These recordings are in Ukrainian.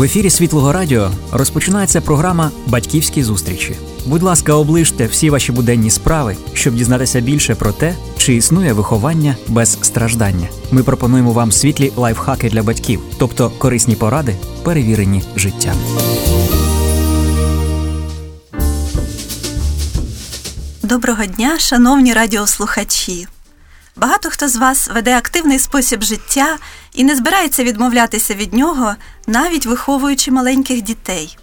В ефірі Світлого радіо розпочинається програма «Батьківські зустрічі». Будь ласка, оближте всі ваші буденні справи, щоб дізнатися більше про те, чи існує виховання без страждання. Ми пропонуємо вам світлі лайфхаки для батьків, тобто корисні поради, перевірені життям. Доброго дня, шановні радіослухачі! Багато хто з вас веде активний спосіб життя і не збирається відмовлятися від нього, навіть виховуючи маленьких дітей.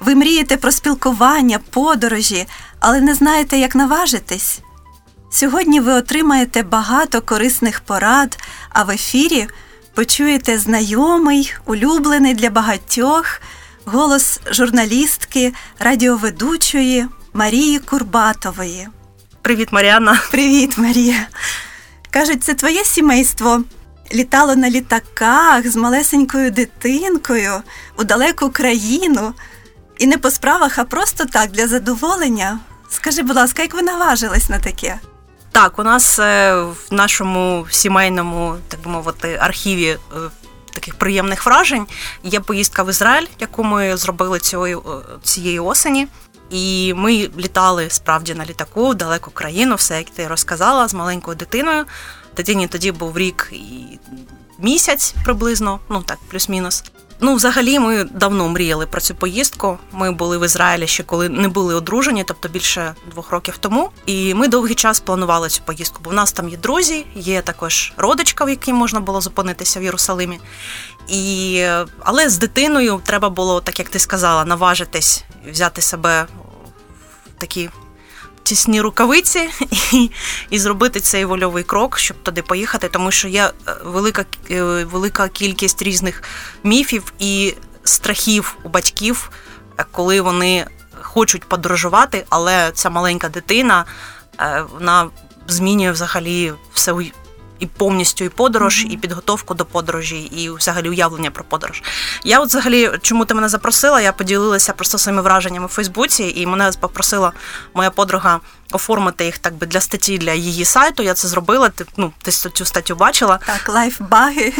Ви мрієте про спілкування, подорожі, але не знаєте, як наважитись? Сьогодні ви отримаєте багато корисних порад, а в ефірі почуєте знайомий, улюблений для багатьох голос журналістки, радіоведучої Марії Курбатової. Привіт, Маріанна. Привіт, Марія. Кажуть, це твоє сімейство літало на літаках з малесенькою дитинкою у далеку країну. І не по справах, а просто так, для задоволення. Скажи, будь ласка, як ви наважились на таке? Так, у нас в нашому сімейному, так би мовити, архіві таких приємних вражень є поїздка в Ізраїль, яку ми зробили цієї осені. І ми літали справді на літаку в далеку країну, все, як ти розказала, з маленькою дитиною. Дитині тоді був рік і місяць приблизно, ну так, плюс-мінус. Ну, взагалі, ми давно мріяли про цю поїздку. Ми були в Ізраїлі ще коли не були одружені, тобто більше 2 років тому. І ми довгий час планували цю поїздку, бо в нас там є друзі, є також родичка, в якій можна було зупинитися в Єрусалимі. Але з дитиною треба було, так як ти сказала, наважитись взяти себе в такі тісні рукавиці і зробити цей вольовий крок, щоб туди поїхати, тому що є велика кількість різних міфів і страхів у батьків, коли вони хочуть подорожувати, але ця маленька дитина, вона змінює взагалі все і повністю і подорож, і підготовку до подорожі, і взагалі уявлення про подорож. Я от взагалі, чому ти мене запросила, я поділилася просто своїми враженнями в Фейсбуці, і мене попросила моя подруга оформити їх так би для статті, для її сайту. Я це зробила, ти цю статтю бачила. Так, лайфбаги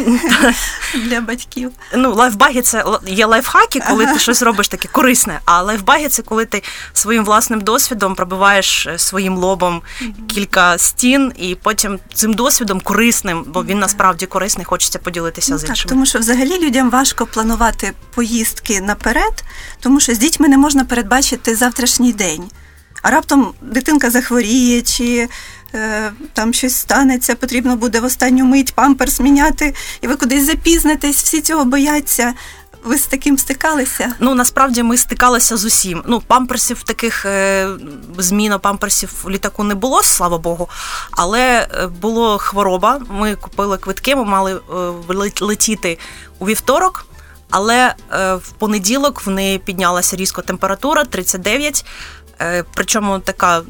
для батьків. Ну, лайфбаги – це є лайфхаки, коли ти щось робиш таке корисне, а лайфбаги – це коли ти своїм власним досвідом пробиваєш своїм лобом кілька стін, і потім цим досвідом корисним, бо він насправді корисний, хочеться поділитися з іншими. Так, тому що взагалі людям важко планувати поїздки наперед, тому що з дітьми не можна передбачити завтрашній день. А раптом дитинка захворіє, чи там щось станеться, потрібно буде в останню мить памперс міняти, і ви кудись запізнитесь, всі цього бояться. Ви з таким стикалися? Ну, насправді ми стикалися з усім. Ну, памперсів таких, зміна памперсів в літаку не було, слава Богу, але була хвороба. Ми купили квитки, ми мали летіти у вівторок, але в понеділок в неї піднялася різко температура, 39. Причому така,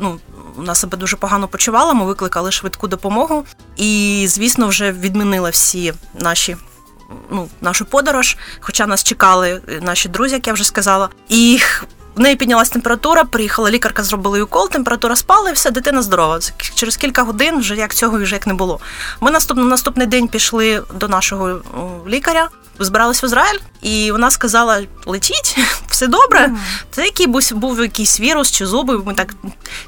вона себе дуже погано почувала, ми викликали швидку допомогу і, звісно, вже відмінили всі нашу подорож, хоча нас чекали наші друзі, як я вже сказала. І в неї піднялася температура, приїхала лікарка, зробила укол, температура спала, і все, дитина здорова. Через кілька годин вже як цього і вже як не було. Ми наступний день пішли до нашого лікаря, збиралась в Ізраїль, і вона сказала: летіть, все добре. Це був якийсь вірус чи зуби, ми так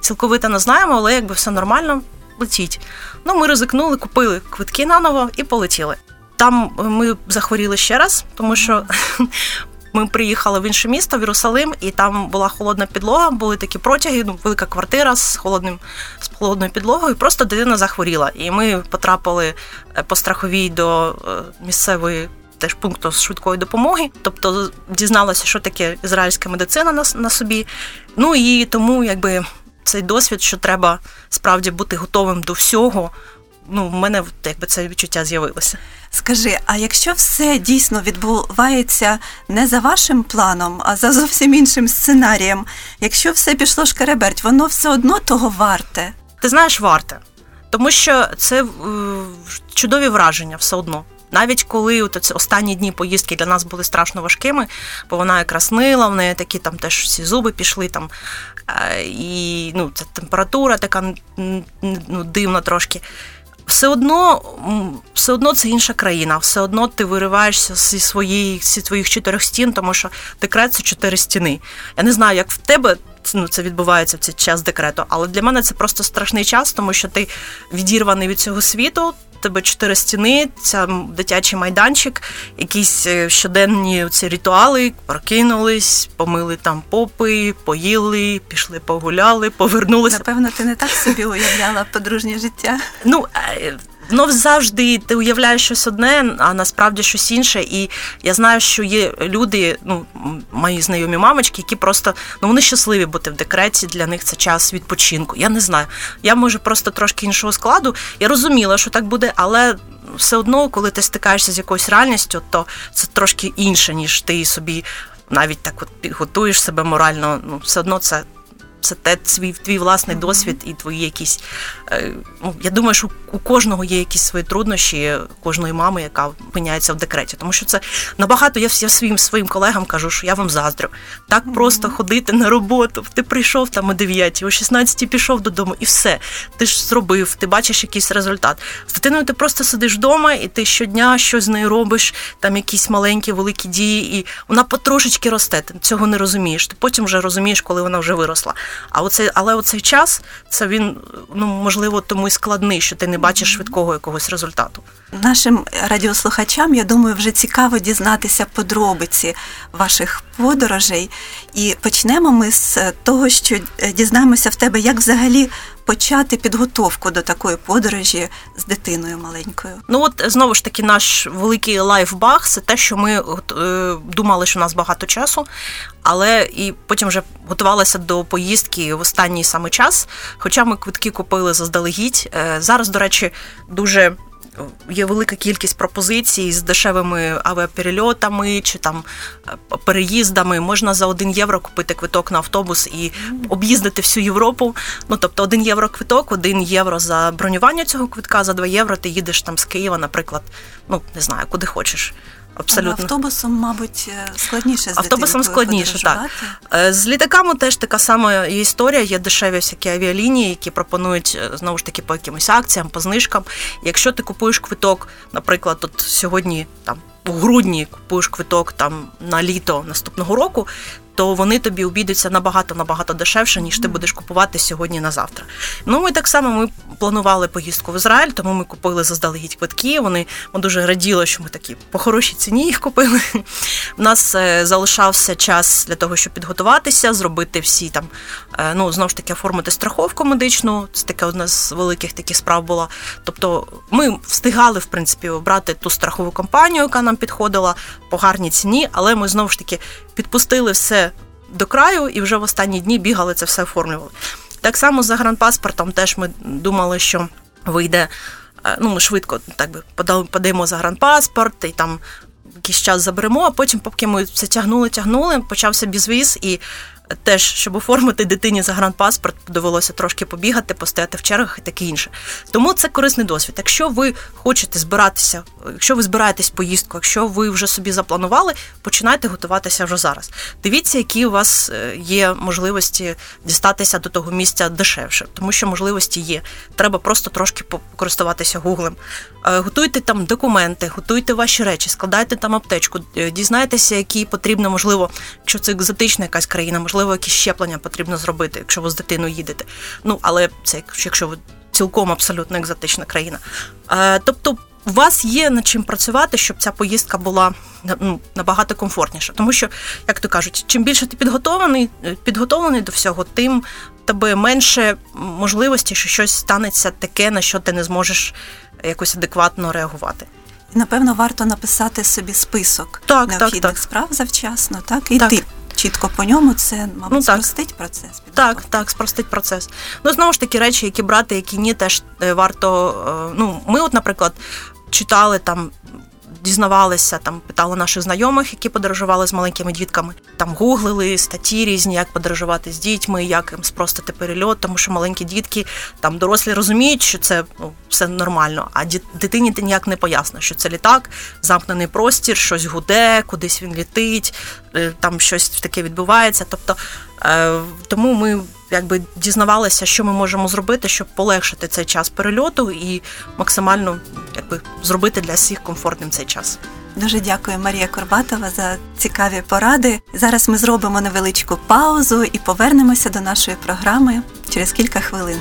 цілковито не знаємо, але якби все нормально, летіть. Ми ризикнули, купили квитки наново і полетіли. Там ми захворіли ще раз, тому що ми приїхали в інше місто, в Єрусалим, і там була холодна підлога, були такі протяги, велика квартира з холодною підлогою, і просто дитина захворіла. І ми потрапили по страховій до місцевої теж пункту швидкої допомоги, тобто дізналася, що таке ізраїльська медицина на собі. Ну і тому якби цей досвід, що треба справді бути готовим до всього, в мене якби це відчуття з'явилося. Скажи, а якщо все дійсно відбувається не за вашим планом, а за зовсім іншим сценарієм, якщо все пішло шкереберть, воно все одно того варте? Ти знаєш, варте. Тому що це чудові враження все одно. Навіть коли останні дні поїздки для нас були страшно важкими, бо вона як краснила, в неї такі там теж всі зуби пішли там, і ця температура така дивна трошки. все одно це інша країна, все одно ти вириваєшся зі своїх чотирьох стін, тому що декрет – це чотири стіни. Я не знаю, як в тебе це відбувається в цей час декрету, але для мене це просто страшний час, тому що ти відірваний від цього світу, тебе чотири стіни, ця дитячий майданчик, якісь щоденні ці ритуали, прокинулись, помили там попи, поїли, пішли погуляли, повернулися. Напевно, ти не так собі уявляла подружнє життя. Ну, завжди ти уявляєш щось одне, а насправді щось інше. І я знаю, що є люди, мої знайомі мамочки, які просто, вони щасливі бути в декреті, для них це час відпочинку. Я не знаю, я, може, просто трошки іншого складу. Я розуміла, що так буде, але все одно, коли ти стикаєшся з якоюсь реальністю, то це трошки інше, ніж ти собі навіть так от підготуєш себе морально. Все одно це твій власний досвід і твої якісь... Я думаю, що у кожного є якісь свої труднощі, кожної мами, яка опиняється в декреті. Тому що це набагато... Я своїм колегам кажу, що я вам заздрю. Так просто ходити на роботу. Ти прийшов там о 9-й, о 16-й пішов додому і все. Ти ж зробив, ти бачиш якийсь результат. З дитиною ти просто сидиш вдома і ти щодня щось з нею робиш, там якісь маленькі, великі дії, і вона потрошечки росте. Ти цього не розумієш. Ти потім вже розумієш, коли вона вже виросла. Але оцей час, це він, можливо, тому і складний, що ти не бачиш швидкого якогось результату. Нашим радіослухачам, я думаю, вже цікаво дізнатися подробиці ваших подорожей. І почнемо ми з того, що дізнаємося в тебе, як взагалі почати підготовку до такої подорожі з дитиною маленькою. Знову ж таки, наш великий лайфбаг – це те, що ми думали, що у нас багато часу, але і потім вже готувалися до поїздки в останній саме час, хоча ми квитки купили заздалегідь. Зараз, до речі, дуже... Є велика кількість пропозицій з дешевими авіаперельотами чи там переїздами. Можна за 1 євро купити квиток на автобус і об'їздити всю Європу. Тобто 1 євро квиток, 1 євро за бронювання цього квитка, за 2 євро ти їдеш там з Києва, наприклад, не знаю, куди хочеш. Абсолютно. Автобусом, мабуть, складніше з автобусом складніше, так. З літаками теж така сама історія. Є дешеві всякі авіалінії, які пропонують, знову ж таки, по якимось акціям, по знижкам. Якщо ти купуєш квиток, наприклад, от сьогодні, там, у грудні купуєш квиток там на літо наступного року, то вони тобі обійдуться набагато дешевше, ніж ти будеш купувати сьогодні на завтра. І так само ми планували поїздку в Ізраїль, тому ми купили заздалегідь квитки, ми дуже раділи, що ми такі по хорошій ціні їх купили. У нас залишався час для того, щоб підготуватися, зробити всі там, знову ж таки, оформити страховку медичну, це така одна з великих таких справ була. Тобто ми встигали, в принципі, обрати ту страхову компанію, яка нам підходила по гарній ціні, але ми, знову ж таки, підпустили все до краю і вже в останні дні бігали, це все оформлювали. Так само з загранпаспортом теж ми думали, що вийде, ми швидко так би подаємо загранпаспорт і там якийсь час заберемо, а потім, поки ми все тягнули, почався безвіз і теж, щоб оформити дитині загранпаспорт, довелося трошки побігати, постояти в чергах і таке інше. Тому це корисний досвід. Якщо ви хочете збиратися, якщо ви збираєтесь в поїздку, якщо ви вже собі запланували, починайте готуватися вже зараз. Дивіться, які у вас є можливості дістатися до того місця дешевше, тому що можливості є. Треба просто трошки користуватися Гуглем. Готуйте там документи, готуйте ваші речі, складайте там аптечку, дізнайтеся, які потрібно, можливо, якщо це екзотична якась країна, можливо, якісь щеплення потрібно зробити, якщо ви з дитиною їдете. Але це якщо ви цілком абсолютно екзотична країна. Тобто у вас є над чим працювати, щоб ця поїздка була набагато комфортніша. Тому що, як то кажуть, чим більше ти підготовлений до всього, тим тебе менше можливості, що щось станеться таке, на що ти не зможеш якось адекватно реагувати. Напевно, варто написати собі список необхідних справ завчасно, так? І ти чітко по ньому, це, мабуть, спростить процес. Так, спростить процес. Знову ж таки, речі, які брати, які ні, теж варто... Ми, наприклад, читали там, дізнавалися, там, питали наших знайомих, які подорожували з маленькими дітками, там гуглили статті різні, як подорожувати з дітьми, як їм спростити перельот, тому що маленькі дітки, там дорослі розуміють, що це все нормально, а дитині ти ніяк не поясниш, що це літак, замкнений простір, щось гуде, кудись він літить, там щось таке відбувається. Тобто Тому ми дізнавалися, що ми можемо зробити, щоб полегшити цей час перельоту і максимально зробити для всіх комфортним цей час. Дуже дякую, Марія Курбатова, за цікаві поради. Зараз ми зробимо невеличку паузу і повернемося до нашої програми через кілька хвилин.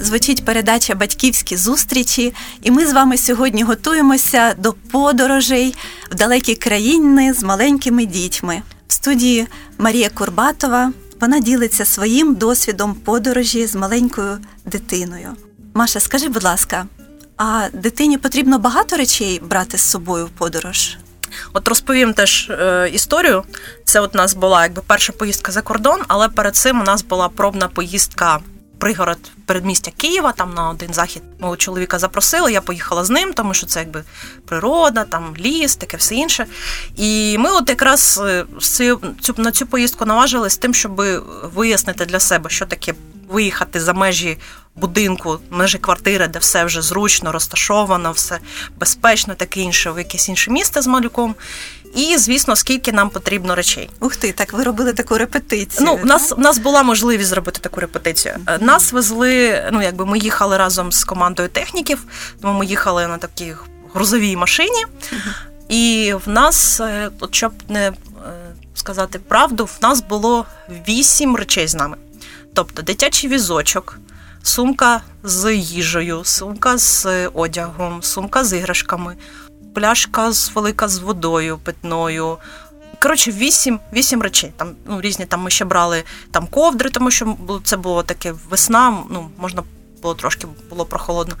Звучить передача «Батьківські зустрічі», і ми з вами сьогодні готуємося до подорожей в далекі країни з маленькими дітьми. В студії Марія Курбатова, вона ділиться своїм досвідом подорожі з маленькою дитиною. Маша, скажи, будь ласка, а дитині потрібно багато речей брати з собою в подорож? От розповім теж історію. Це у нас була перша поїздка за кордон, але перед цим у нас була пробна поїздка пригород передмістя Києва, там на один захід мого чоловіка запросили, я поїхала з ним, тому що це природа, там ліс, таке все інше. І ми якраз на цю поїздку наважились тим, щоб вияснити для себе, що таке виїхати за межі будинку, межі квартири, де все вже зручно, розташовано, все безпечно, таке інше, в якесь інше місце з малюком. І, звісно, скільки нам потрібно речей. Ух ти, так ви робили таку репетицію. У нас була можливість зробити таку репетицію. Нас везли, ми їхали разом з командою техніків, тому ми їхали на такій грузовій машині. І в нас, щоб не сказати правду, в нас було 8 речей з нами. Тобто дитячий візочок, сумка з їжею, сумка з одягом, сумка з іграшками, пляшка велика з водою питною. Коротше, 8 речей. Там, різні, там ми ще брали ковдри, тому що це було таке весна, можна було трошки було прохолодно.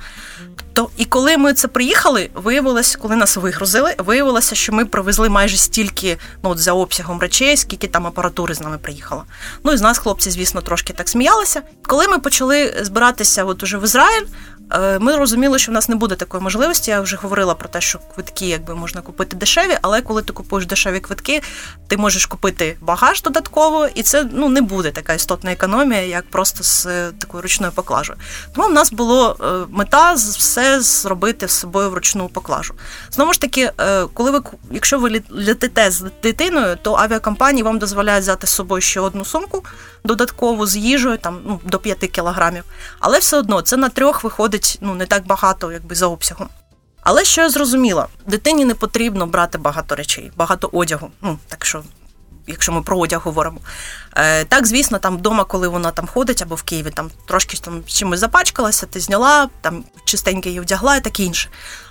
То, і коли ми це приїхали, виявилося, коли нас вигрузили, виявилося, що ми привезли майже стільки, за обсягом речей, скільки там апаратури з нами приїхало. І з нас хлопці, звісно, трошки так сміялися. Коли ми почали збиратися уже в Ізраїль, ми розуміли, що в нас не буде такої можливості. Я вже говорила про те, що квитки можна купити дешеві, але коли ти купуєш дешеві квитки, ти можеш купити багаж додатково, і це не буде така істотна економія, як просто з такою ручною поклажею. Тому в нас була мета все зробити з собою вручну поклажу. Знову ж таки, якщо ви летите з дитиною, то авіакомпанії вам дозволяють взяти з собою ще одну сумку додаткову з їжею, до 5 кілограмів. Але все одно це на 3 виходить не так багато, за обсягом. Але що я зрозуміла, дитині не потрібно брати багато речей, багато одягу, так що, якщо ми про одяг говоримо. Так, звісно, там вдома, коли вона там ходить, або в Києві, там трошки там чимось запачкалася, ти зняла, там чистенько її вдягла і таке інше.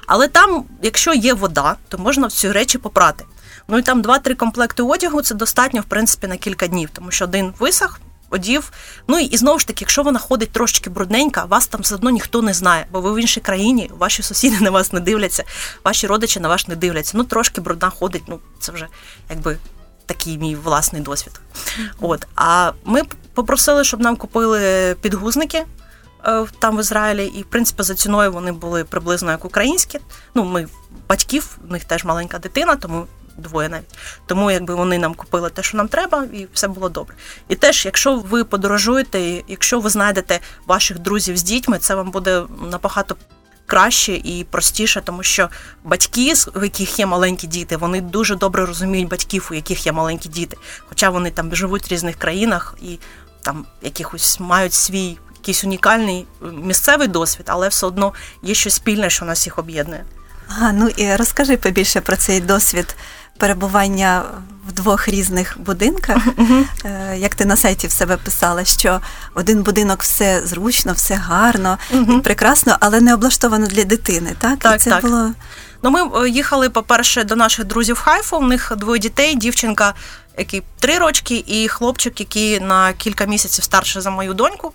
Але там, якщо є вода, то можна всі речі попрати. Ну і там 2-3 комплекти одягу, це достатньо, в принципі, на кілька днів, тому що один висох, одів. Ну і знову ж таки, якщо вона ходить трошечки брудненька, вас там все одно ніхто не знає, бо ви в іншій країні, ваші сусіди на вас не дивляться, ваші родичі на вас не дивляться. Ну, трошки брудна ходить, це вже якби такий мій власний досвід. От. А ми попросили, щоб нам купили підгузники там в Ізраїлі, і, в принципі, за ціною вони були приблизно як українські. Ну, ми батьків, у них теж маленька дитина, тому 2 навіть. Тому якби вони нам купили те, що нам треба, і все було добре. І теж, якщо ви подорожуєте, якщо ви знайдете ваших друзів з дітьми, це вам буде набагато краще і простіше, тому що батьки, у яких є маленькі діти, вони дуже добре розуміють батьків, у яких є маленькі діти. Хоча вони там живуть в різних країнах і там якихось мають свій якийсь унікальний місцевий досвід, але все одно є щось спільне, що нас їх об'єднує. Ну і розкажи побільше про цей досвід перебування в 2 різних будинках. Як ти на сайті в себе писала, що один будинок все зручно, все гарно, і прекрасно, але не облаштовано для дитини, так? Так, і це так. Було... Ну, ми їхали, по-перше, до наших друзів в Хайфу, у них 2 дітей, дівчинка, який 3 рочки, і хлопчик, який на кілька місяців старше за мою доньку.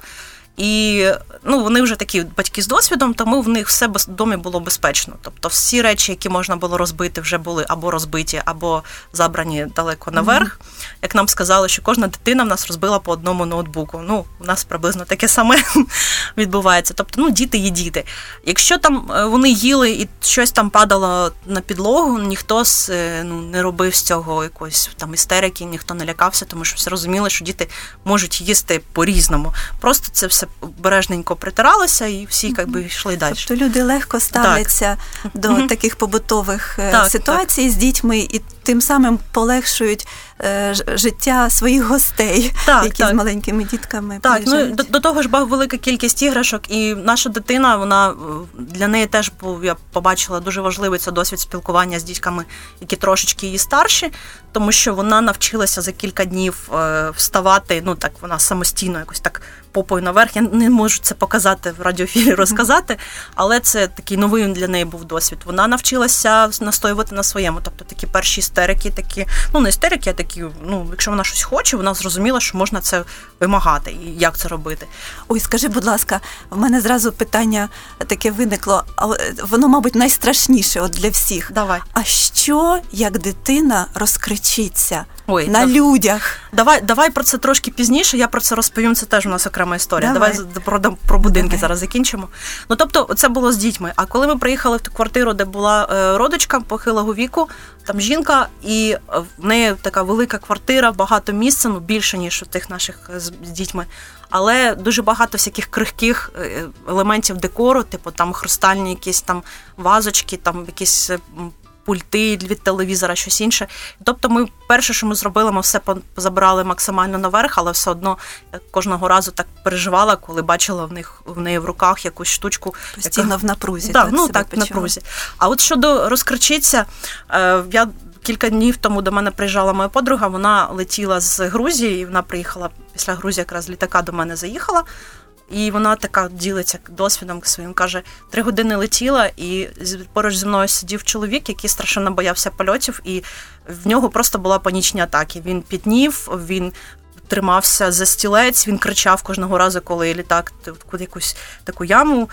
І вони вже такі батьки з досвідом, тому в них все в домі було безпечно. Тобто всі речі, які можна було розбити, вже були або розбиті, або забрані далеко наверх. Як нам сказали, що кожна дитина в нас розбила по одному ноутбуку. Ну, у нас приблизно таке саме відбувається. Тобто, діти є діти. Якщо там вони їли і щось там падало на підлогу, ніхто не робив з цього якоїсь там істерики, ніхто не лякався, тому що всі розуміли, що діти можуть їсти по-різному. Просто це все бережненько притиралося, і всі якби йшли далі. Тобто люди легко ставляться до таких побутових ситуацій з дітьми і тим самим полегшують життя своїх гостей, які з маленькими дітками приїжджають. До того ж, велика кількість іграшок, і наша дитина, вона для неї теж, я побачила, дуже важливий це досвід спілкування з дітками, які трошечки її старші, тому що вона навчилася за кілька днів вставати, так вона самостійно якось так попою наверх. Я не можу це показати в радіофілі, розказати, але це такий новий для неї був досвід. Вона навчилася настоювати на своєму, тобто такі перші істерики, такі, не істерики, а такі, якщо вона щось хоче, вона зрозуміла, що можна це вимагати і як це робити. Ой, скажи, будь ласка, в мене зразу питання таке виникло, воно, мабуть, найстрашніше для всіх. Давай. А що, як дитина розкричиться? Ой, на людях. Давай про це трошки пізніше, я про це розповім, це теж у нас окрема історія. Давай про будинки зараз закінчимо. Тобто, це було з дітьми. А коли ми приїхали в ту квартиру, де була родичка похилого віку, там жінка, і в неї така велика квартира, багато місця, більше, ніж у тих наших з дітьми. Але дуже багато всяких крихких елементів декору, типу там хрустальні якісь там вазочки, там якісь... пульти від телевізора, щось інше. Тобто ми перше, що ми зробили, ми все позабирали максимально наверх, але все одно кожного разу так переживала, коли бачила в неї в руках якусь штучку. Постійно в напрузі. В напрузі. А от щодо розкричиться, я кілька днів тому до мене приїжджала моя подруга, вона летіла з Грузії, і вона приїхала після Грузії, якраз літака до мене заїхала. І вона така ділиться досвідом своїм, каже, 3 години летіла, і поруч зі мною сидів чоловік, який страшенно боявся польотів, і в нього просто була панічні атаки. Він пітнів, він тримався за стілець, він кричав кожного разу, коли літак в якусь таку яму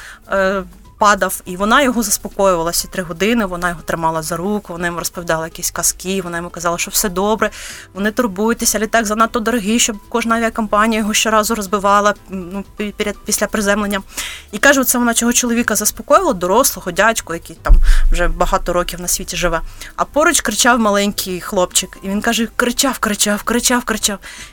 падав, і вона його заспокоювалася 3 години, вона його тримала за руку, вона йому розповідала якісь казки, вона йому казала, що все добре, вони турбуйтеся, літак занадто дорогий, щоб кожна авіакомпанія його щоразу розбивала після приземлення. І кажу, це вона цього чоловіка заспокоїла, дорослого дядьку, який там вже багато років на світі живе. А поруч кричав маленький хлопчик, і він каже, кричав.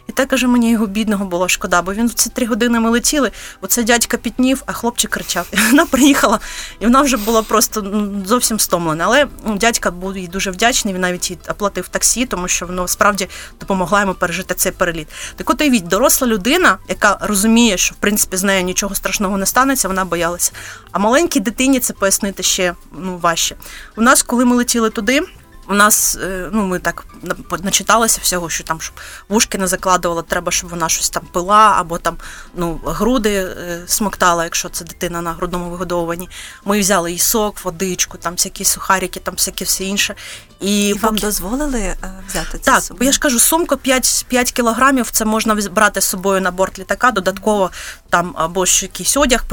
І так, каже, мені його бідного було шкода, бо він в ці 3 години ми летіли, оце дядька пітнів, а хлопчик кричав. І вона приїхала впала, і вона вже була просто зовсім стомлена. Але дядька був їй дуже вдячний, він навіть їй оплатив таксі, тому що воно справді допомогла йому пережити цей переліт. Так от уявіть, доросла людина, яка розуміє, що в принципі з нею нічого страшного не станеться, вона боялася. А маленькій дитині це пояснити ще важче. У нас, коли ми летіли туди, у нас, ми так начиталися всього, що там, щоб вушки не закладувала, треба, щоб вона щось там пила, або там, груди смоктала, якщо це дитина на грудному вигодовуванні. Ми взяли і сок, водичку, там всякі сухарики, там всяке все інше. І вам дозволили взяти це з собою? Так, я ж кажу, сумка 5 кілограмів, це можна брати з собою на борт літака, додатково там або ж якийсь одяг,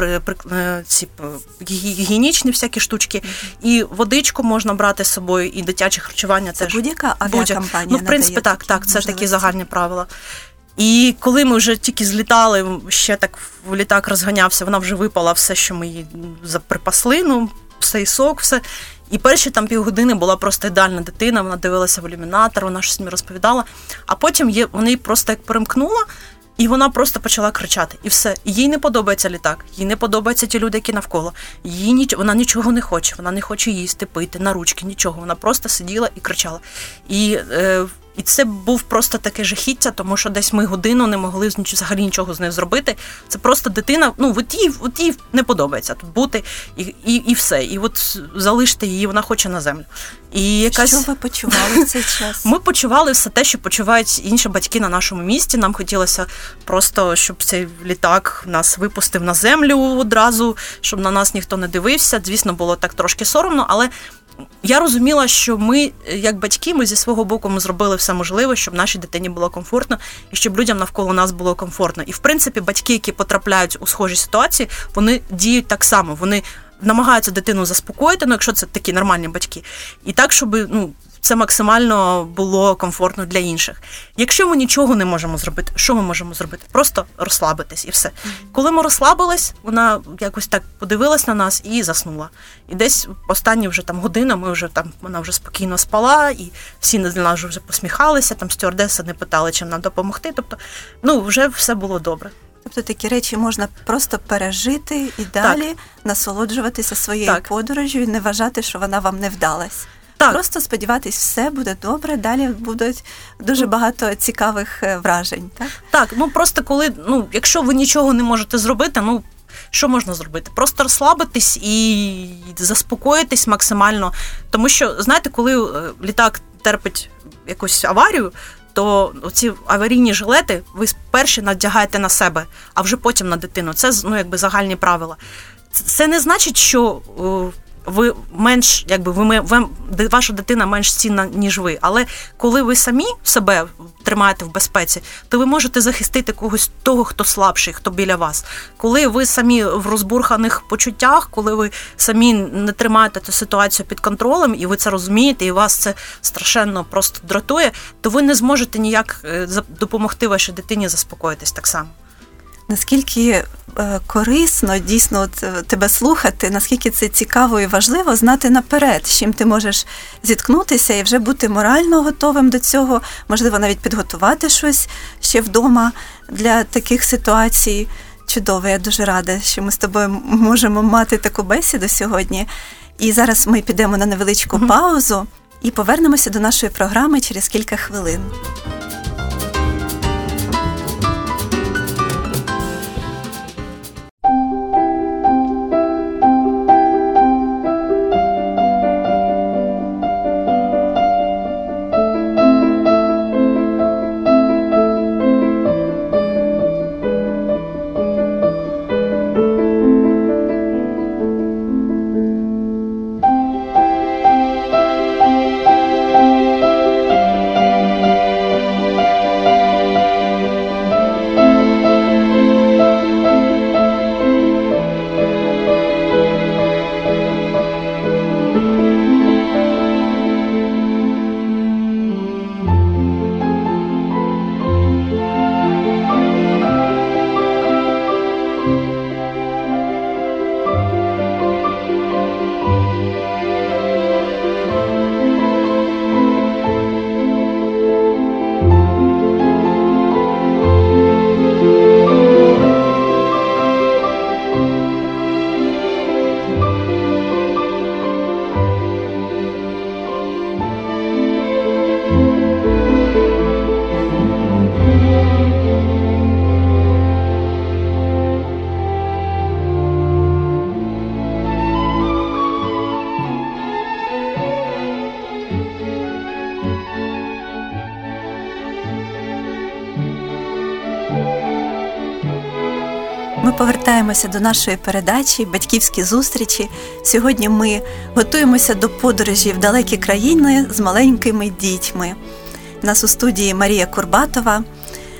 ці гігієнічні всякі штучки, і водичку можна брати з собою, і дитяче харчування. Це будь-яка авіакомпанія? В принципі, так, це такі загальні правила. І коли ми вже тільки злітали, ще так літак розганявся, вона вже випала все, що ми їй заприпасли, все і сок, все. І перші там півгодини була просто ідеальна дитина, вона дивилася в ілюмінатор, вона щось мені розповідала. А потім вона її просто як перемкнула, і вона просто почала кричати. І все. І їй не подобається літак, їй не подобаються ті люди, які навколо. Вона нічого не хоче, вона не хоче їсти, пити, на ручки, нічого. Вона просто сиділа і кричала. І це був просто таке жахіття, тому що десь ми годину не могли взагалі нічого з нею зробити. Це просто дитина, їй не подобається тут бути, і все. І от залишити її, вона хоче на землю. Що ви почували в цей час? Ми почували все те, що почувають інші батьки на нашому місті. Нам хотілося просто, щоб цей літак нас випустив на землю одразу, щоб на нас ніхто не дивився. Звісно, було так трошки соромно, але я розуміла, що ми, як батьки, зі свого боку зробили все можливе, щоб нашій дитині було комфортно і щоб людям навколо нас було комфортно. І, в принципі, батьки, які потрапляють у схожі ситуації, вони діють так само. Вони намагаються дитину заспокоїти, якщо це такі нормальні батьки. І так, щоб це максимально було комфортно для інших. Якщо ми нічого не можемо зробити, що ми можемо зробити? Просто розслабитись і все. Коли ми розслабились, вона якось так подивилась на нас і заснула. І десь останні вже там година, вона вже спокійно спала, і всі на нас вже посміхалися, там стюардеси не питали, чим нам допомогти. Тобто, вже все було добре. Тобто такі речі можна просто пережити і далі насолоджуватися своєю подорожю і не вважати, що вона вам не вдалась. Так. Просто сподіватись, все буде добре, далі будуть дуже багато цікавих вражень. Так, просто коли, якщо ви нічого не можете зробити, що можна зробити? Просто розслабитись і заспокоїтись максимально. Тому що, знаєте, коли літак терпить якусь аварію, то ці аварійні жилети ви перші надягаєте на себе, а вже потім на дитину. Це, загальні правила. Це не значить, що ви менш, ваша дитина менш цінна, ніж ви. Але коли ви самі себе тримаєте в безпеці, то ви можете захистити когось, того, хто слабший, хто біля вас. Коли ви самі в розбурханих почуттях, коли ви самі не тримаєте цю ситуацію під контролем, і ви це розумієте, і вас це страшенно просто дратує, то ви не зможете ніяк допомогти вашій дитині заспокоїтись так само. Наскільки корисно дійсно тебе слухати, наскільки це цікаво і важливо знати наперед, з чим ти можеш зіткнутися і вже бути морально готовим до цього, можливо, навіть підготувати щось ще вдома для таких ситуацій. Чудово, я дуже рада, що ми з тобою можемо мати таку бесіду сьогодні. І зараз ми підемо на невеличку паузу і повернемося до нашої програми через кілька хвилин. Ми повертаємося до нашої передачі «Батьківські зустрічі». Сьогодні ми готуємося до подорожі в далекі країни з маленькими дітьми. Нас у студії Марія Курбатова.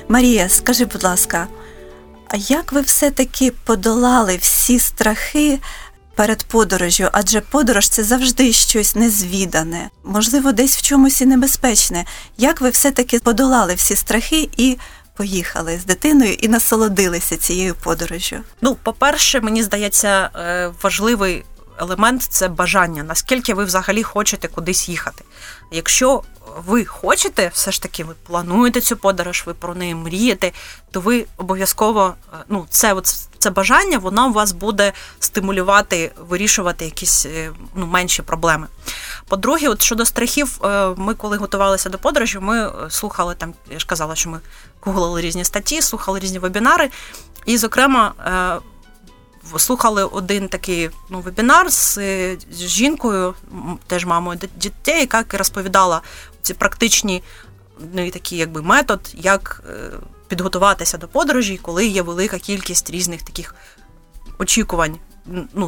Марія, скажи, будь ласка, а як ви все-таки подолали всі страхи перед подорожю? Адже подорож – це завжди щось незвідане, можливо, десь в чомусь і небезпечне. Як ви все-таки подолали всі страхи і поїхали з дитиною і насолодилися цією подорожю? По-перше, мені здається, важливий елемент – це бажання. Наскільки ви взагалі хочете кудись їхати? Якщо ви хочете, все ж таки ви плануєте цю подорож, ви про неї мрієте, то ви обов'язково, це бажання, воно вас буде стимулювати, вирішувати якісь менші проблеми. По-друге, щодо страхів, ми коли готувалися до подорожі, ми слухали, я ж казала, що ми гуглили різні статті, слухали різні вебінари, і, зокрема, слухали один такий вебінар з жінкою, теж мамою дітей, яка розповідала ці практичні метод, як підготуватися до подорожі, коли є велика кількість різних таких очікувань,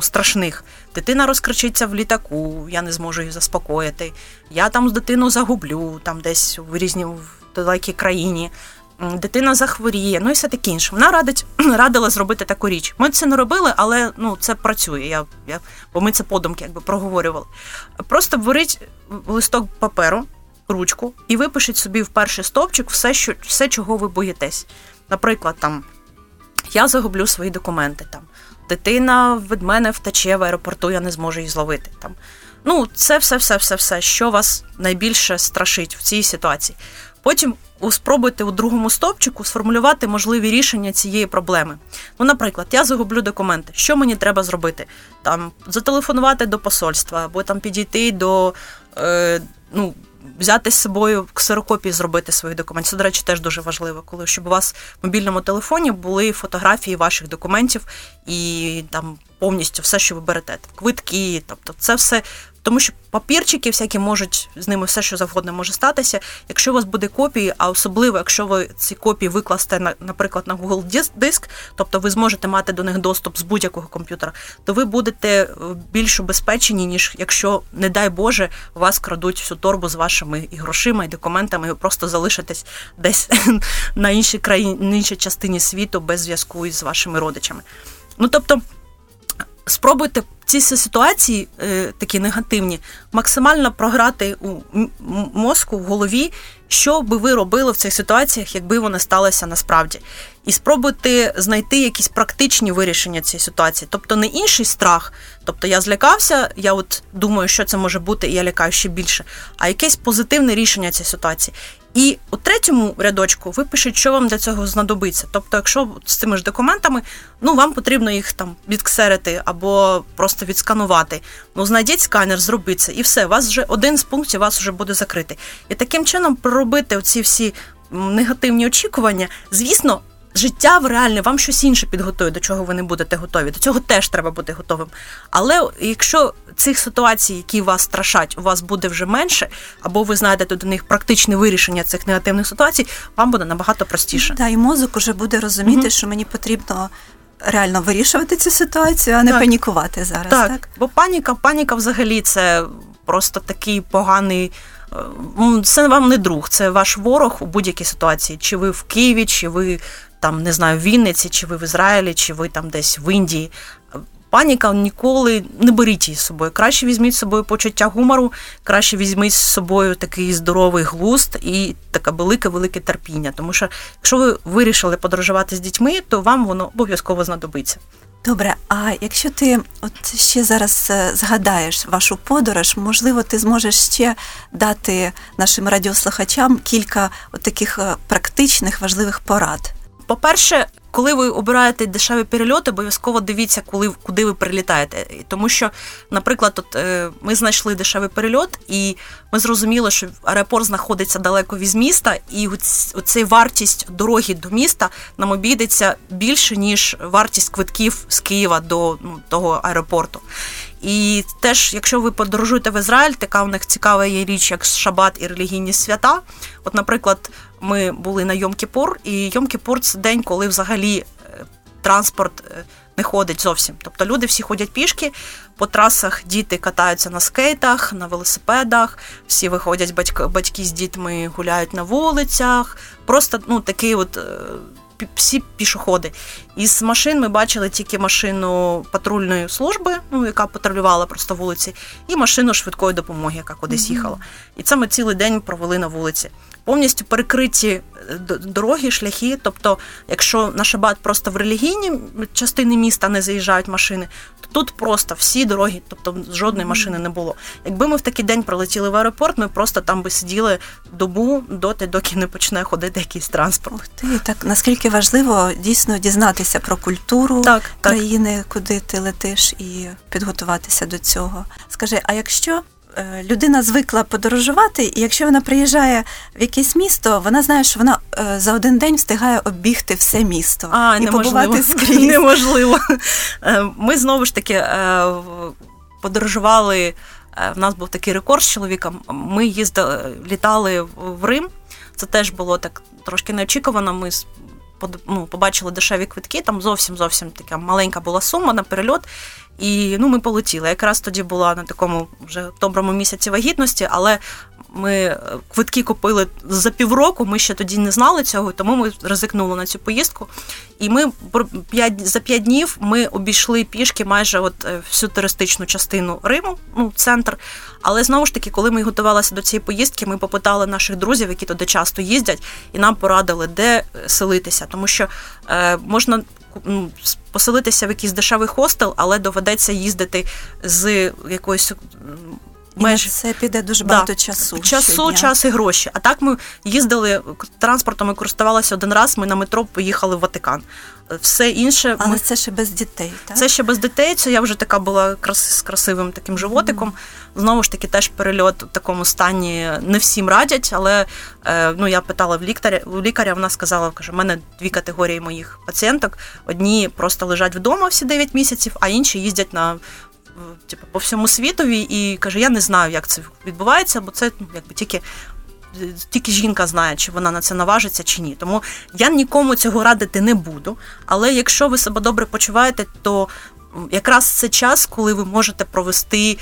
страшних. Дитина розкричиться в літаку, я не зможу її заспокоїти, я дитину загублю, десь в різній далекій країні. Дитина захворіє, і все таке інше. Вона радила зробити таку річ. Ми це не робили, але це працює, бо ми це подумки проговорювали. Просто беріть листок паперу, ручку, і випишіть собі в перший стовпчик все, чого ви боїтесь. Наприклад, я загублю свої документи, дитина від мене втече в аеропорту, я не зможу її зловити. Це все, що вас найбільше страшить в цій ситуації. Потім спробуйте у другому стовпчику сформулювати можливі рішення цієї проблеми. Наприклад, я загублю документи. Що мені треба зробити? Зателефонувати до посольства, або підійти до... взяти з собою ксерокопії, зробити своїх документів. Це, до речі, теж дуже важливо, щоб у вас в мобільному телефоні були фотографії ваших документів і повністю все, що ви берете. Квитки, це все... Тому що папірчики всякі можуть, з ними все, що завгодно може статися. Якщо у вас буде копії, а особливо, якщо ви ці копії викласте, наприклад, на Google Диск, ви зможете мати до них доступ з будь-якого комп'ютера, то ви будете більш убезпечені, ніж якщо, не дай Боже, вас крадуть всю торбу з вашими і грошима, і документами, і ви просто залишитесь десь на іншій країні, на іншій частині світу без зв'язку із вашими родичами. Спробуйте ці ситуації, такі негативні, максимально програти у мозку, в голові, що би ви робили в цих ситуаціях, якби вони сталися насправді. І спробуйте знайти якісь практичні вирішення цієї ситуації. Не інший страх, я злякався, я думаю, що це може бути, і я лякаю ще більше, а якесь позитивне рішення цієї ситуації. І у третьому рядочку ви пишете, що вам для цього знадобиться. Якщо з цими ж документами, вам потрібно їх відксерити або просто відсканувати. Знайдіть сканер, зробіть це, і все. Вас вже один з пунктів вас вже буде закритий. І таким чином проробити оці всі негативні очікування. Звісно, життя реальне вам щось інше підготує, до чого ви не будете готові. До цього теж треба бути готовим. Але якщо цих ситуацій, які вас страшать, у вас буде вже менше, або ви знайдете до них практичне вирішення цих негативних ситуацій, вам буде набагато простіше. І мозок уже буде розуміти, що мені потрібно реально вирішувати цю ситуацію, а не панікувати зараз. Так, бо паніка взагалі це просто такий поганий... Це вам не друг, це ваш ворог у будь-якій ситуації. Чи ви в Києві, чи ви... в Вінниці, чи ви в Ізраїлі, чи ви десь в Індії. Паніка, ніколи не беріть її з собою. Краще візьміть з собою почуття гумору, краще візьміть з собою такий здоровий глузд і таке велике-велике терпіння. Тому що, якщо ви вирішили подорожувати з дітьми, то вам воно обов'язково знадобиться. Добре, а якщо ти ще зараз згадаєш вашу подорож, можливо, ти зможеш ще дати нашим радіослухачам кілька таких практичних важливих порад. По-перше, коли ви обираєте дешеві перельоти, обов'язково дивіться, куди ви прилітаєте. Тому що, наприклад, ми знайшли дешевий перельот, і ми зрозуміли, що аеропорт знаходиться далеко від міста, і оця вартість дороги до міста нам обійдеться більше, ніж вартість квитків з Києва до того аеропорту. І теж, якщо ви подорожуєте в Ізраїль, така в них цікава є річ, як шабат і релігійні свята. Наприклад, ми були на Йом-Кіпур, і Йом-Кіпур – це день, коли взагалі транспорт не ходить зовсім. Тобто люди всі ходять пішки, по трасах діти катаються на скейтах, на велосипедах, всі виходять, батьки з дітьми гуляють на вулицях. Просто такі от всі пішоходи. Із машин ми бачили тільки машину патрульної служби, яка патрулювала просто вулиці, і машину швидкої допомоги, яка кудись їхала. І це ми цілий день провели на вулиці. Повністю перекриті дороги, шляхи, тобто, якщо на шабат просто в релігійні частини міста не заїжджають машини, то тут просто всі дороги, тобто жодної машини не було. Якби ми в такий день прилетіли в аеропорт, ми просто там би сиділи добу, доки не почне ходити якийсь транспорт. Так, наскільки важливо дійсно дізнатися про культуру країни, куди ти летиш, і підготуватися до цього. Скажи, а якщо людина звикла подорожувати, і якщо вона приїжджає в якесь місто, вона знає, що вона за один день встигає оббігти все місто і побувати скрізь. Неможливо. Ми знову ж таки подорожували, в нас був такий рекорд з чоловіком, ми літали в Рим, це теж було так трошки неочікувано, ми побачили дешеві квитки, там зовсім така маленька була сума на перельот, і ми полетіли. Якраз тоді була на такому вже доброму місяці вагітності, але ми квитки купили за півроку, ми ще тоді не знали цього, тому ми ризикнули на цю поїздку. І ми за 5 днів ми обійшли пішки майже всю туристичну частину Риму, центр. Але знову ж таки, коли ми готувалися до цієї поїздки, ми попитали наших друзів, які туди часто їздять, і нам порадили, де селитися, тому що можна поселитися в якийсь дешевий хостел, але доведеться їздити з якоюсь меж. Це піде дуже багато часу. Час і гроші. А так ми їздили транспортом і користувалися один раз, ми на метро поїхали в Ватикан. Все інше. Але це ще без дітей, так? Це ще без дітей, це я вже така була з красивим таким животиком. Знову ж таки, теж перельот в такому стані не всім радять, але я питала в лікаря, вона сказала, каже, в мене 2 категорії моїх пацієнток. Одні просто лежать вдома всі 9 місяців, а інші їздять по всьому світові, і каже, я не знаю, як це відбувається, бо це тільки жінка знає, чи вона на це наважиться, чи ні. Тому я нікому цього радити не буду, але якщо ви себе добре почуваєте, то якраз це час, коли ви можете провести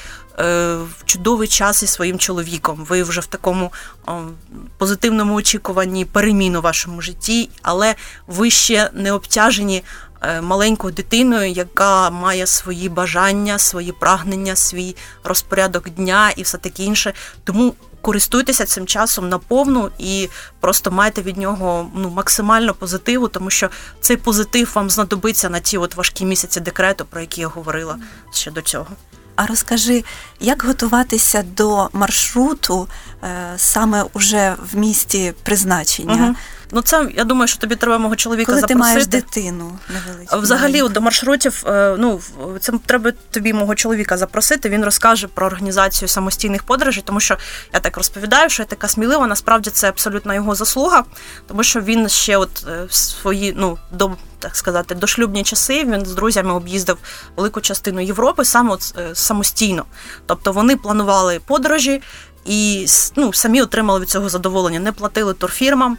чудовий час із своїм чоловіком. Ви вже в такому позитивному очікуванні перемін у вашому житті, але ви ще не обтяжені маленькою дитиною, яка має свої бажання, свої прагнення, свій розпорядок дня і все таке інше. Тому користуйтеся цим часом наповну і просто майте від нього максимально позитиву, тому що цей позитив вам знадобиться на ті важкі місяці декрету, про які я говорила ще до цього. А розкажи, як готуватися до маршруту саме уже в місті призначення? Це, я думаю, що тобі треба мого чоловіка запросити. Коли ти маєш дитину невеличку. Взагалі, до маршрутів, це треба тобі мого чоловіка запросити, він розкаже про організацію самостійних подорожей, тому що я так розповідаю, що я така смілива, насправді це абсолютно його заслуга, тому що він ще свої, до шлюбні часи він з друзями об'їздив велику частину Європи саме самостійно. Тобто вони планували подорожі і самі отримали від цього задоволення. Не платили турфірмам,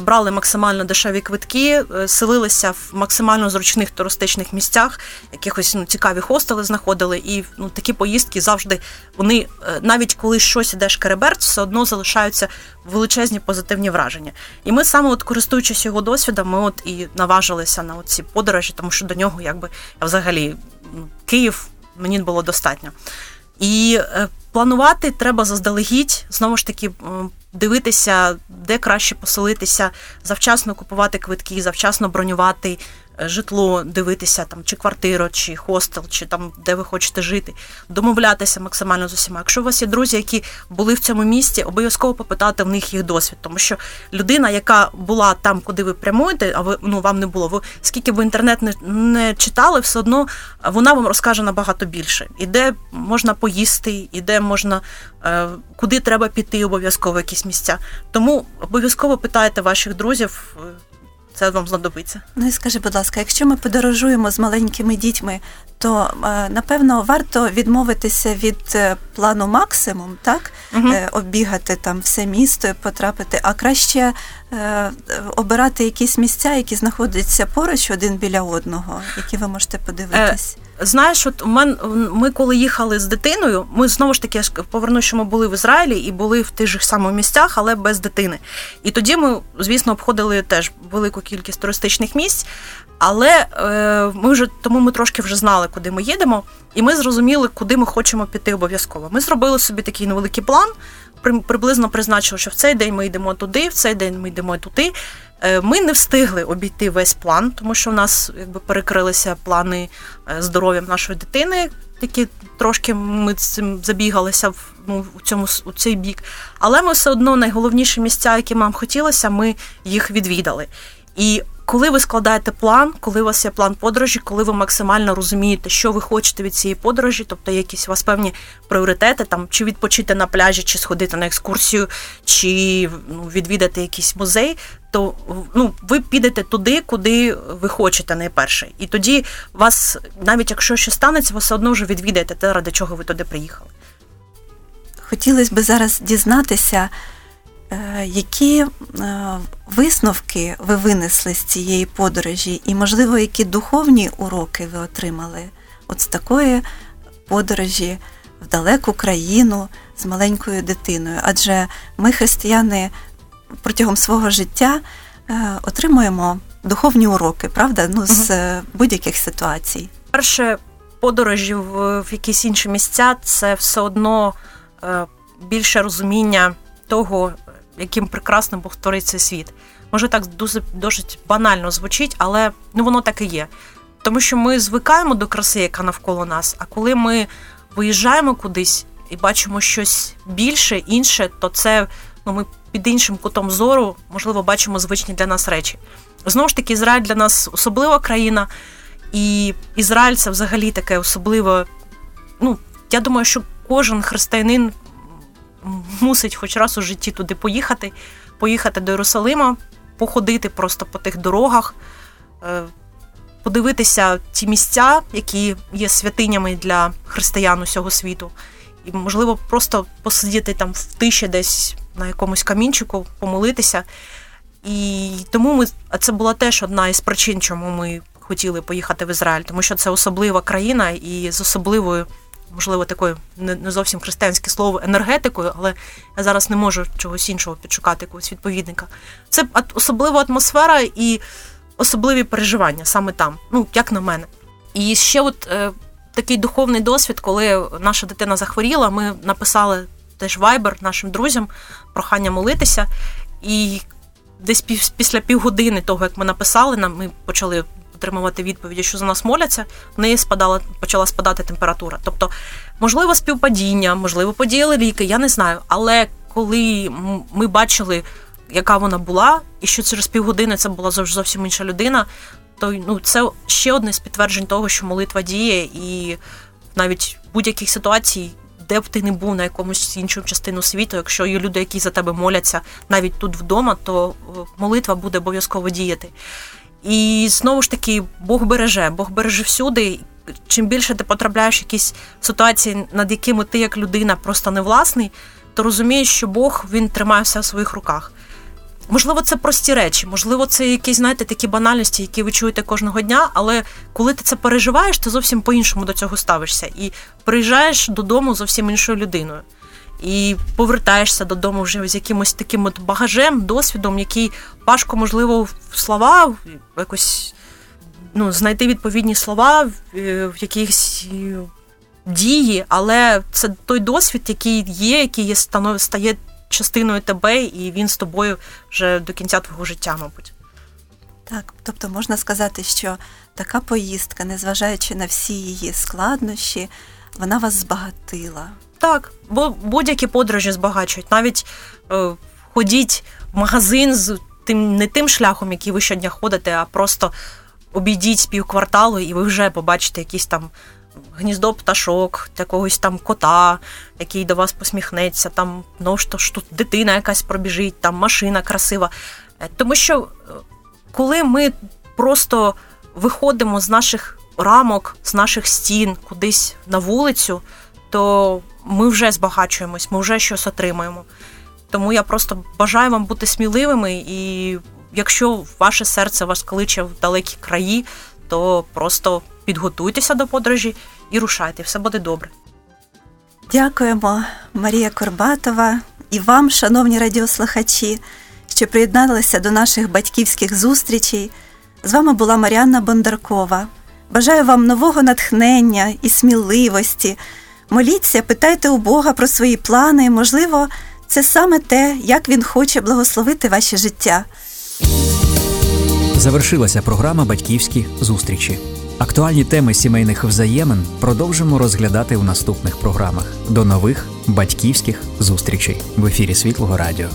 брали максимально дешеві квитки, селилися в максимально зручних туристичних місцях, якихось цікаві хостели знаходили. І такі поїздки завжди, вони, навіть коли щось іде шкереберть, все одно залишаються величезні позитивні враження. І ми саме користуючись його досвідом, ми і наважилися на ці подорожі, тому що до нього взагалі Київ мені було достатньо. І планувати треба заздалегідь, знову ж таки, дивитися, де краще поселитися, завчасно купувати квитки, завчасно бронювати житло, дивитися, чи квартиру, чи хостел, чи де ви хочете жити, домовлятися максимально з усіма. Якщо у вас є друзі, які були в цьому місті, обов'язково попитати в них їх досвід, тому що людина, яка була там, куди ви прямуєте, а ви, вам не було, скільки ви інтернет не читали, все одно вона вам розкаже набагато більше. І де можна поїсти, і де можна, куди треба піти обов'язково якісь місця. Тому обов'язково питайте ваших друзів, це вам знадобиться. Ну і скажи, будь ласка, якщо ми подорожуємо з маленькими дітьми, то, напевно, варто відмовитися від плану максимум, так? Угу. Оббігати там все місто, потрапити, а краще обирати якісь місця, які знаходяться поруч один біля одного, які ви можете подивитись. Знаєш, от ми коли їхали з дитиною, ми знову ж таки, повернусь, що ми були в Ізраїлі і були в тих же самих місцях, але без дитини. І тоді ми, звісно, обходили теж велику кількість туристичних місць, але ми трошки вже знали, куди ми їдемо, і ми зрозуміли, куди ми хочемо піти обов'язково. Ми зробили собі такий невеликий план, приблизно призначили, що в цей день ми йдемо туди, в цей день ми йдемо туди. Ми не встигли обійти весь план, тому що в нас перекрилися плани здоров'ям нашої дитини, які трошки ми цим забігалися у цей бік. Але ми все одно найголовніші місця, які нам хотілося, ми їх відвідали. І коли ви складаєте план, коли у вас є план подорожі, коли ви максимально розумієте, що ви хочете від цієї подорожі, тобто якісь у вас певні пріоритети, там, чи відпочити на пляжі, чи сходити на екскурсію, чи відвідати якийсь музей, то ви підете туди, куди ви хочете найперше. І тоді вас, навіть якщо щось станеться, ви все одно вже відвідаєте те, ради чого ви туди приїхали. Хотілося б зараз дізнатися, які висновки ви винесли з цієї подорожі і, можливо, які духовні уроки ви отримали от з такої подорожі в далеку країну з маленькою дитиною? Адже ми, християни, протягом свого життя отримуємо духовні уроки, правда, з будь-яких ситуацій. Перше, подорожі в якісь інші місця – це все одно більше розуміння того, яким прекрасним Бог творить цей світ. Може, так досить банально звучить, але воно так і є. Тому що ми звикаємо до краси, яка навколо нас, а коли ми виїжджаємо кудись і бачимо щось більше, інше, то це ми під іншим кутом зору, можливо, бачимо звичні для нас речі. Знову ж таки, Ізраїль для нас особлива країна, і Ізраїль це взагалі таке особливе. Я думаю, що кожен християнин мусить хоч раз у житті туди поїхати до Єрусалима, походити просто по тих дорогах, подивитися ті місця, які є святинями для християн усього світу. І, можливо, просто посидіти там в тиші десь на якомусь камінчику, помолитися. І тому це була теж одна із причин, чому ми хотіли поїхати в Ізраїль, тому що це особлива країна і з особливою, можливо, такою не зовсім християнське слово енергетикою, але я зараз не можу чогось іншого підшукати, якогось відповідника. Це особлива атмосфера і особливі переживання саме там, як на мене. І ще такий духовний досвід, коли наша дитина захворіла, ми написали теж вайбер нашим друзям, прохання молитися, і десь після півгодини того, як ми написали, ми почали отримувати відповіді, що за нас моляться, в неї почала спадати температура. Тобто, можливо, співпадіння, можливо, подіяли ліки, я не знаю. Але коли ми бачили, яка вона була, і що через півгодини це була зовсім інша людина, то це ще одне з підтверджень того, що молитва діє, і навіть в будь-яких ситуацій, де б ти не був на якомусь іншому частину світу, якщо є люди, які за тебе моляться навіть тут вдома, то молитва буде обов'язково діяти. І знову ж таки, Бог береже всюди. Чим більше ти потрапляєш в якісь ситуації, над якими ти як людина просто не власний, то розумієш, що Бог, він тримає все в своїх руках. Можливо, це прості речі, можливо, це якісь, такі банальності, які ви чуєте кожного дня, але коли ти це переживаєш, ти зовсім по-іншому до цього ставишся і приїжджаєш додому зовсім іншою людиною. І повертаєшся додому вже з якимось таким багажем, досвідом, який важко, можливо, в слова, якось знайти відповідні слова, в якісь дії, але це той досвід, який стає частиною тебе, і він з тобою вже до кінця твого життя, мабуть. Так, тобто можна сказати, що така поїздка, незважаючи на всі її складнощі, вона вас збагатила. Так, бо будь-які подорожі збагачують. Навіть ходіть в магазин з не тим шляхом, який ви щодня ходите, а просто обійдіть з півкварталу, і ви вже побачите якісь там гніздо пташок, якогось там кота, який до вас посміхнеться, там, дитина якась пробіжить, там машина красива. Тому що коли ми просто виходимо з наших рамок, з наших стін кудись на вулицю, то ми вже збагачуємось, ми вже щось отримаємо. Тому я просто бажаю вам бути сміливими, і якщо ваше серце вас кличе в далекі краї, то просто підготуйтеся до подорожі і рушайте, все буде добре. Дякуємо, Марія Курбатова, і вам, шановні радіослухачі, що приєдналися до наших батьківських зустрічей. З вами була Маріанна Бондаркова. Бажаю вам нового натхнення і сміливості. Моліться, питайте у Бога про свої плани, можливо, це саме те, як Він хоче благословити ваше життя. Завершилася програма «Батьківські зустрічі». Актуальні теми сімейних взаємин продовжимо розглядати у наступних програмах. До нових батьківських зустрічей в ефірі Світлого Радіо.